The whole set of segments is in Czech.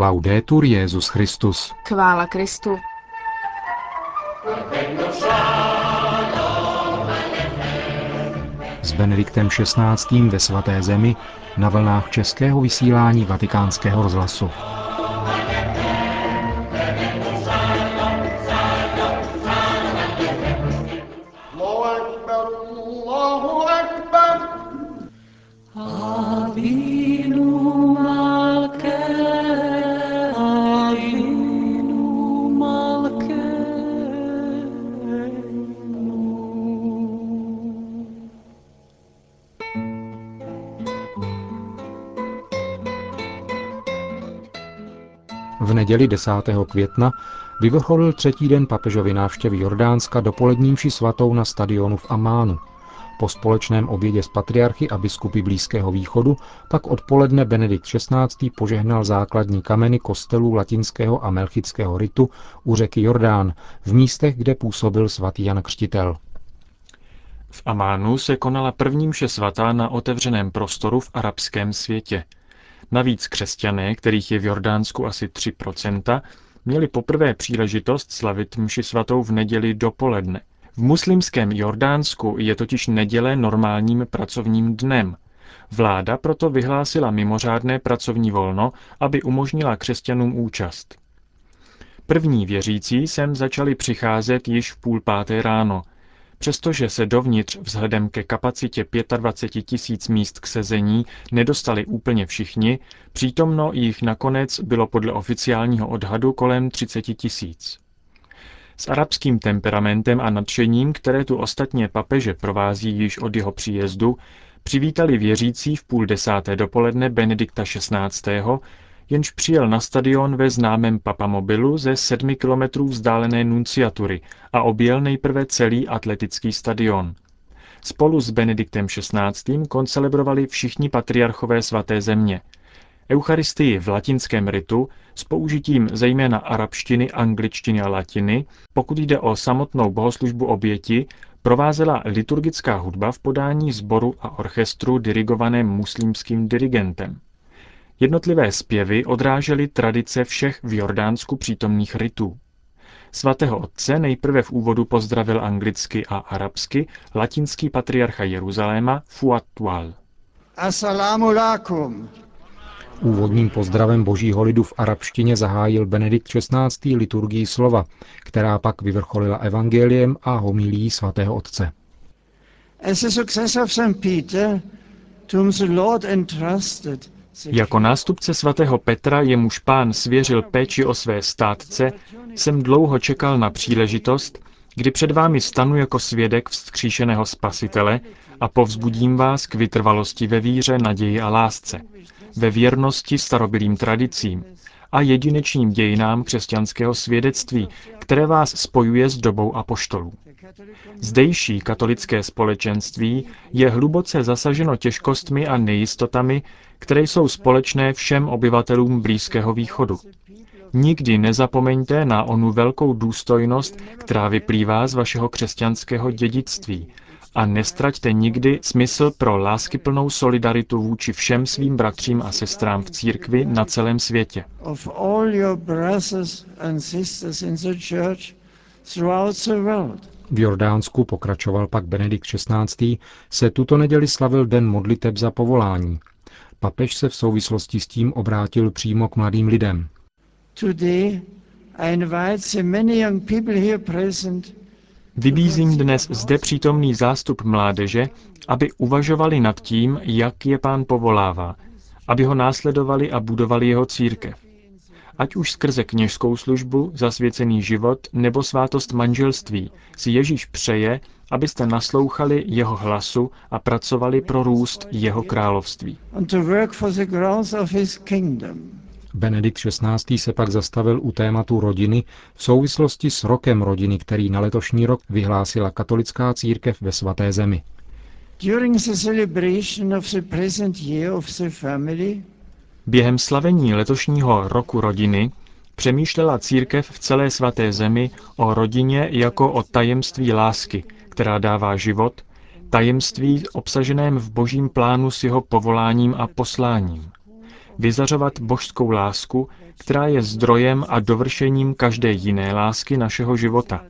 Laudetur Jesus Christus. Chvála Kristu. S Benediktem XVI. Ve svaté zemi na vlnách českého vysílání Vatikánského rozhlasu. V neděli 10. května vyvrcholil třetí den papežovy návštěvy Jordánska dopolední mši svatou na stadionu v Amánu. Po společném obědě s patriarchy a biskupy Blízkého východu pak odpoledne Benedikt XVI. Požehnal základní kameny kostelů latinského a melchického ritu u řeky Jordán, v místech, kde působil svatý Jan Křtitel. V Amánu se konala první mše svatá na otevřeném prostoru v arabském světě. Navíc křesťané, kterých je v Jordánsku asi 3%, měli poprvé příležitost slavit mši svatou v neděli dopoledne. V muslimském Jordánsku je totiž neděle normálním pracovním dnem. Vláda proto vyhlásila mimořádné pracovní volno, aby umožnila křesťanům účast. První věřící sem začali přicházet již v 4:30 ráno. Přestože se dovnitř vzhledem ke kapacitě 25 000 míst k sezení nedostali úplně všichni, přítomno jich nakonec bylo podle oficiálního odhadu kolem 30 000. S arabským temperamentem a nadšením, které tu ostatně papeže provází již od jeho příjezdu, přivítali věřící v 9:30 dopoledne Benedikta XVI., jenž přijel na stadion ve známém papamobilu ze 7 kilometrů vzdálené nunciatury a objel nejprve celý atletický stadion. Spolu s Benediktem XVI. Koncelebrovali všichni patriarchové svaté země. Eucharistii v latinském ritu s použitím zejména arabštiny, angličtiny a latiny, pokud jde o samotnou bohoslužbu oběti, provázela liturgická hudba v podání sboru a orchestru dirigovaném muslimským dirigentem. Jednotlivé zpěvy odrážely tradice všech v Jordánsku přítomných rytů. Svatého otce nejprve v úvodu pozdravil anglicky a arabsky latinský patriarcha Jeruzaléma Fuad Twal. Assalamu alaikum. Úvodním pozdravem božího lidu v arabštině zahájil Benedikt XVI. Liturgii slova, která pak vyvrcholila evangeliem a homilí svatého otce. As successor of St. Peter, whom the Lord entrusted. Jako nástupce svatého Petra, jemuž Pán svěřil péči o své státce, jsem dlouho čekal na příležitost, kdy před vámi stanu jako svědek vzkříšeného Spasitele a povzbudím vás k vytrvalosti ve víře, naději a lásce, ve věrnosti starobylým tradicím a jedinečným dějinám křesťanského svědectví, které vás spojuje s dobou apoštolů. Zdejší katolické společenství je hluboce zasaženo těžkostmi a nejistotami, které jsou společné všem obyvatelům Blízkého východu. Nikdy nezapomeňte na onu velkou důstojnost, která vyplývá z vašeho křesťanského dědictví, a neztraťte nikdy smysl pro láskyplnou solidaritu vůči všem svým bratřím a sestrám v církvi na celém světě. V Jordánsku, pokračoval pak Benedikt XVI., se tuto neděli slavil den modliteb za povolání. Papež se v souvislosti s tím obrátil přímo k mladým lidem. Vybízím dnes zde přítomný zástup mládeže, aby uvažovali nad tím, jak je Pán povolává, aby ho následovali a budovali jeho církev. Ať už skrze kněžskou službu, zasvěcený život nebo svátost manželství si Ježíš přeje, abyste naslouchali jeho hlasu a pracovali pro růst jeho království. Benedikt XVI. Se pak zastavil u tématu rodiny v souvislosti s rokem rodiny, který na letošní rok vyhlásila katolická církev ve svaté zemi. Během slavení letošního roku rodiny přemýšlela církev v celé svaté zemi o rodině jako o tajemství lásky, která dává život, tajemství obsaženém v božím plánu s jeho povoláním a posláním. vyzařovat božskou lásku, která je zdrojem a dovršením každé jiné lásky našeho života.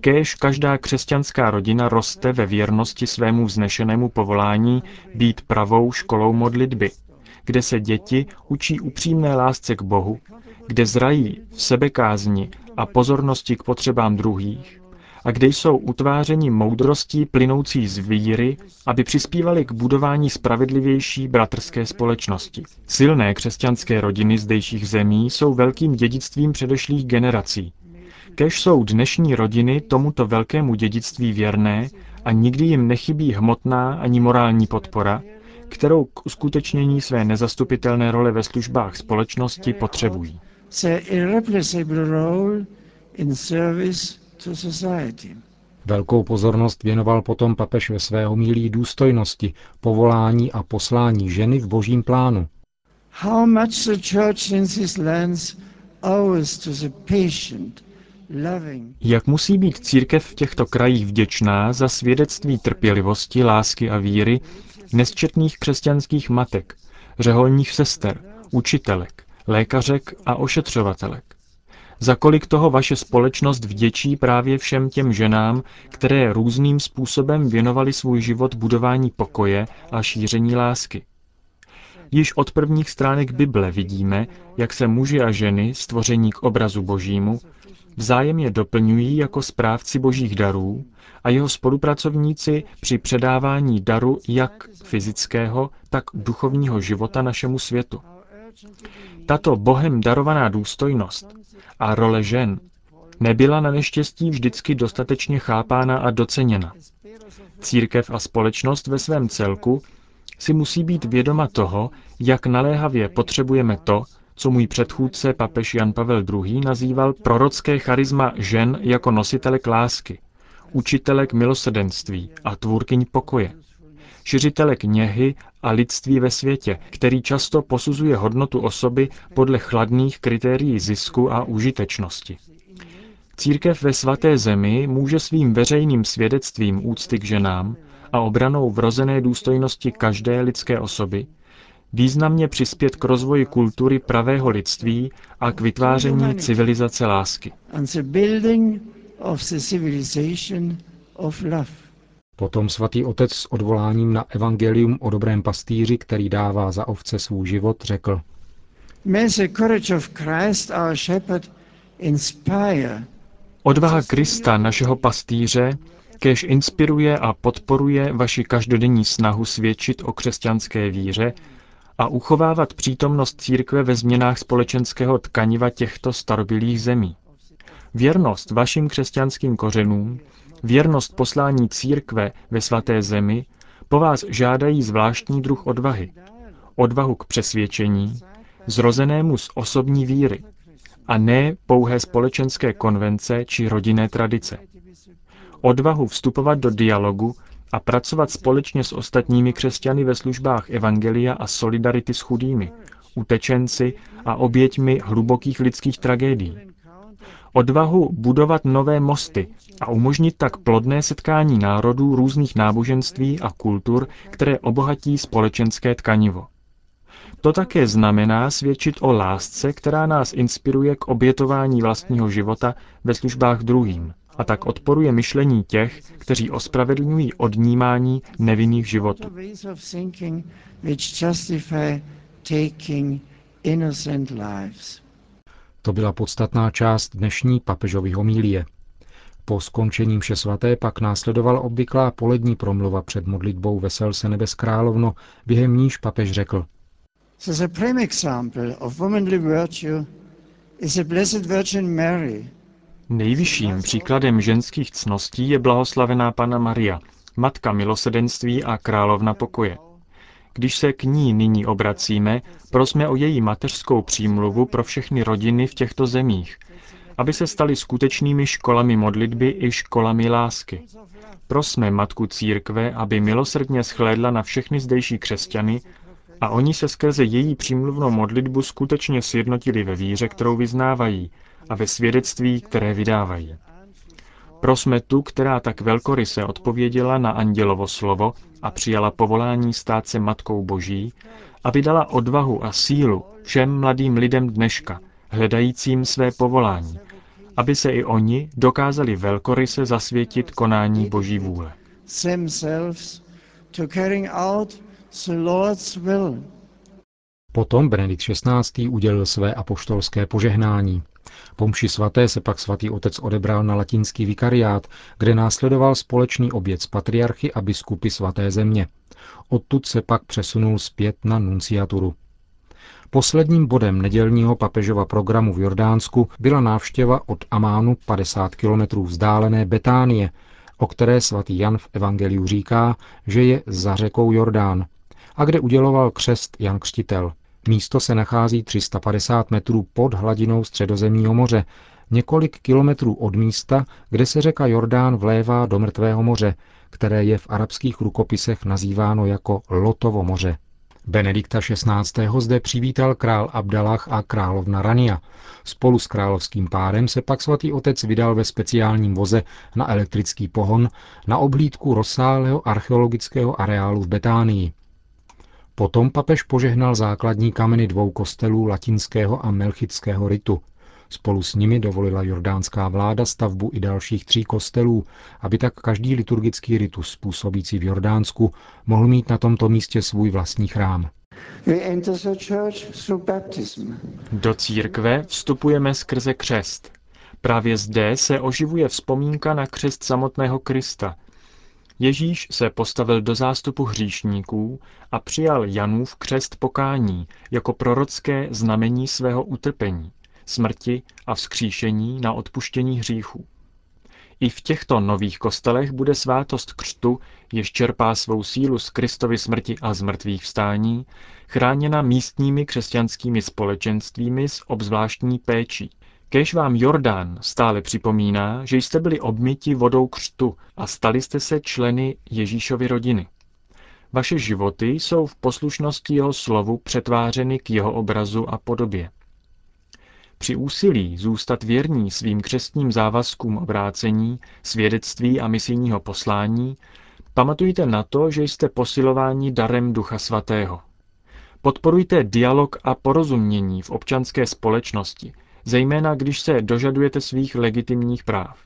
Kéž každá křesťanská rodina roste ve věrnosti svému vznešenému povolání být pravou školou modlitby, kde se děti učí upřímné lásce k Bohu, kde zrají v sebekázni a pozornosti k potřebám druhých a kde jsou utvářeni moudrostí plynoucí z víry, aby přispívali k budování spravedlivější bratrské společnosti. Silné křesťanské rodiny zdejších zemí jsou velkým dědictvím předešlých generací. Kéž jsou dnešní rodiny tomuto velkému dědictví věrné a nikdy jim nechybí hmotná ani morální podpora, kterou k uskutečnění své nezastupitelné role ve službách společnosti potřebují. Velkou pozornost věnoval potom papež ve své homilii důstojnosti, povolání a poslání ženy v božím plánu. Jak musí být církev v těchto krajích vděčná za svědectví trpělivosti, lásky a víry nesčetných křesťanských matek, řeholních sester, učitelek, lékařek a ošetřovatelek. Za kolik toho vaše společnost vděčí právě všem těm ženám, které různým způsobem věnovaly svůj život budování pokoje a šíření lásky. Již od prvních stránek Bible vidíme, jak se muži a ženy, stvoření k obrazu božímu, vzájemně doplňují jako správci božích darů a jeho spolupracovníci při předávání daru jak fyzického, tak duchovního života našemu světu. Tato Bohem darovaná důstojnost a role žen nebyla naneštěstí vždycky dostatečně chápána a doceněna. Církev a společnost ve svém celku si musí být vědoma toho, jak naléhavě potřebujeme to, co můj předchůdce papež Jan Pavel II. Nazýval prorocké charisma žen jako nositelek lásky, učitelek milosrdenství a tvůrkyň pokoje, šiřitelek něhy a lidství ve světě, který často posuzuje hodnotu osoby podle chladných kritérií zisku a užitečnosti. Církev ve svaté zemi může svým veřejným svědectvím úcty k ženám a obranou vrozené důstojnosti každé lidské osoby významně přispět k rozvoji kultury pravého lidství a k vytváření civilizace lásky. Potom svatý otec s odvoláním na evangelium o dobrém pastýři, který dává za ovce svůj život, řekl: Odvaha Krista, našeho pastýře, kéž inspiruje a podporuje vaši každodenní snahu svědčit o křesťanské víře a uchovávat přítomnost církve ve změnách společenského tkaniva těchto starobylých zemí. Věrnost vašim křesťanským kořenům, věrnost poslání církve ve svaté zemi po vás žádají zvláštní druh odvahy. Odvahu k přesvědčení, zrozenému z osobní víry, a ne pouhé společenské konvence či rodinné tradice. Odvahu vstupovat do dialogu a pracovat společně s ostatními křesťany ve službách evangelia a solidarity s chudými, utečenci a oběťmi hlubokých lidských tragédií. Odvahu budovat nové mosty a umožnit tak plodné setkání národů různých náboženství a kultur, které obohatí společenské tkanivo. To také znamená svědčit o lásce, která nás inspiruje k obětování vlastního života ve službách druhým, a tak odporuje myšlení těch, kteří ospravedlňují odnímání nevinných životů. To byla podstatná část dnešní papežovy homilie. Po skončení mše svaté pak následovala obvyklá polední promluva před modlitbou Vesel se nebes královno, během níž papež řekl: Nejvyšším příkladem ženských cností je blahoslavená Panna Maria, matka milosedenství a královna pokoje. Když se k ní nyní obracíme, prosme o její mateřskou přímluvu pro všechny rodiny v těchto zemích, aby se staly skutečnými školami modlitby i školami lásky. Prosme Matku Církve, aby milosrdně shlédla na všechny zdejší křesťany a oni se skrze její přímluvnou modlitbu skutečně sjednotili ve víře, kterou vyznávají, a ve svědectví, které vydávají. Prosme tu, která tak velkoryse odpověděla na andělovo slovo a přijala povolání stát se Matkou Boží, aby dala odvahu a sílu všem mladým lidem dneška, hledajícím své povolání, aby se i oni dokázali velkoryse zasvětit konání Boží vůle. Potom Benedikt XVI. Udělil své apoštolské požehnání. Po mši svaté se pak svatý otec odebral na latinský vikariát, kde následoval společný oběd s patriarchy a biskupy svaté země. Odtud se pak přesunul zpět na nunciaturu. Posledním bodem nedělního papežova programu v Jordánsku byla návštěva od Amánu 50 kilometrů vzdálené Betánie, o které svatý Jan v evangeliu říká, že je za řekou Jordán, a kde uděloval křest Jan Křtitel. Místo se nachází 350 metrů pod hladinou Středozemního moře, několik kilometrů od místa, kde se řeka Jordán vlévá do Mrtvého moře, které je v arabských rukopisech nazýváno jako Lotovo moře. Benedikta XVI. Zde přivítal král Abdallah a královna Rania. Spolu s královským párem se pak svatý otec vydal ve speciálním voze na elektrický pohon na obhlídku rozsáhlého archeologického areálu v Betánii. Potom papež požehnal základní kameny dvou kostelů latinského a melchitského ritu. Spolu s nimi dovolila jordánská vláda stavbu i dalších 3 kostelů, aby tak každý liturgický ritus působící v Jordánsku mohl mít na tomto místě svůj vlastní chrám. Do církve vstupujeme skrze křest. Právě zde se oživuje vzpomínka na křest samotného Krista. Ježíš se postavil do zástupu hříšníků a přijal Janův křest pokání jako prorocké znamení svého utrpení, smrti a vzkříšení na odpuštění hříchů. I v těchto nových kostelech bude svátost křtu, jež čerpá svou sílu z Kristovy smrti a zmrtvých vstání, chráněna místními křesťanskými společenstvími s obzvláštní péčí. Kéž vám Jordán stále připomíná, že jste byli obmyti vodou křtu a stali jste se členy Ježíšovy rodiny. Vaše životy jsou v poslušnosti jeho slovu přetvářeny k jeho obrazu a podobě. Při úsilí zůstat věrní svým křestním závazkům obrácení, svědectví a misijního poslání, pamatujte na to, že jste posilováni darem Ducha Svatého. Podporujte dialog a porozumění v občanské společnosti, zejména když se dožadujete svých legitimních práv.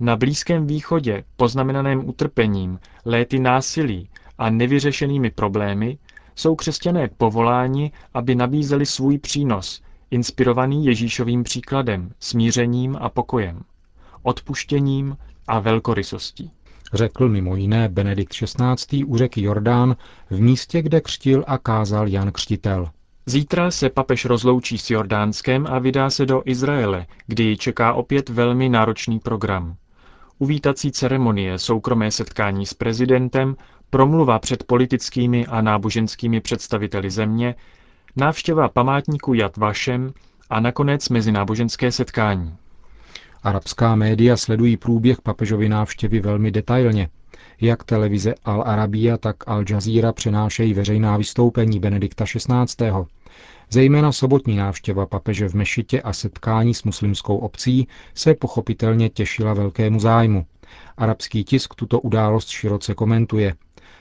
Na Blízkém východě, poznamenaném utrpením, léty násilí a nevyřešenými problémy, jsou křesťané povoláni, aby nabízeli svůj přínos, inspirovaný Ježíšovým příkladem, smířením a pokojem, odpuštěním a velkorysostí. Řekl mimo jiné Benedikt XVI. U řeky Jordán v místě, kde křtil a kázal Jan Křtitel. Zítra se papež rozloučí s Jordánskem a vydá se do Izraele, kde ji čeká opět velmi náročný program. Uvítací ceremonie, soukromé setkání s prezidentem, promluva před politickými a náboženskými představiteli země, návštěva památníku Yad Vashem a nakonec mezináboženské setkání. Arabská média sledují průběh papežovy návštěvy velmi detailně. Jak televize Al Arabiya, tak Al Jazeera přenášejí veřejná vystoupení Benedikta XVI. Zejména sobotní návštěva papeže v mešitě a setkání s muslimskou obcí se pochopitelně těšila velkému zájmu. Arabský tisk tuto událost široce komentuje.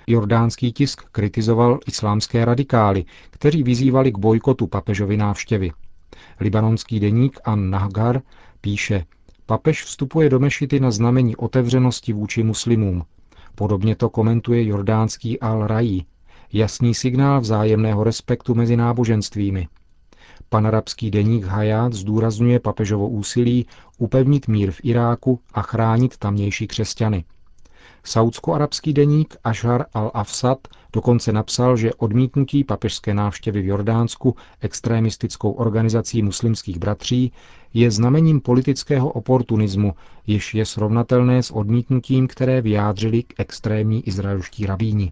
Jordánský tisk kritizoval islámské radikály, kteří vyzývali k bojkotu papežovy návštěvy. Libanonský deník An-Nahgar píše: papež vstupuje do mešity na znamení otevřenosti vůči muslimům. Podobně to komentuje jordánský Al-Ra'i. Jasný signál vzájemného respektu mezi náboženstvími. Panarabský deník Hayat zdůrazňuje papežovo úsilí upevnit mír v Iráku a chránit tamnější křesťany. Saudsko-arabský deník Ašar al-Awsat dokonce napsal, že odmítnutí papežské návštěvy v Jordánsku extremistickou organizací muslimských bratří je znamením politického oportunismu, jež je srovnatelné s odmítnutím, které vyjádřili k extrémní izraelští rabíni.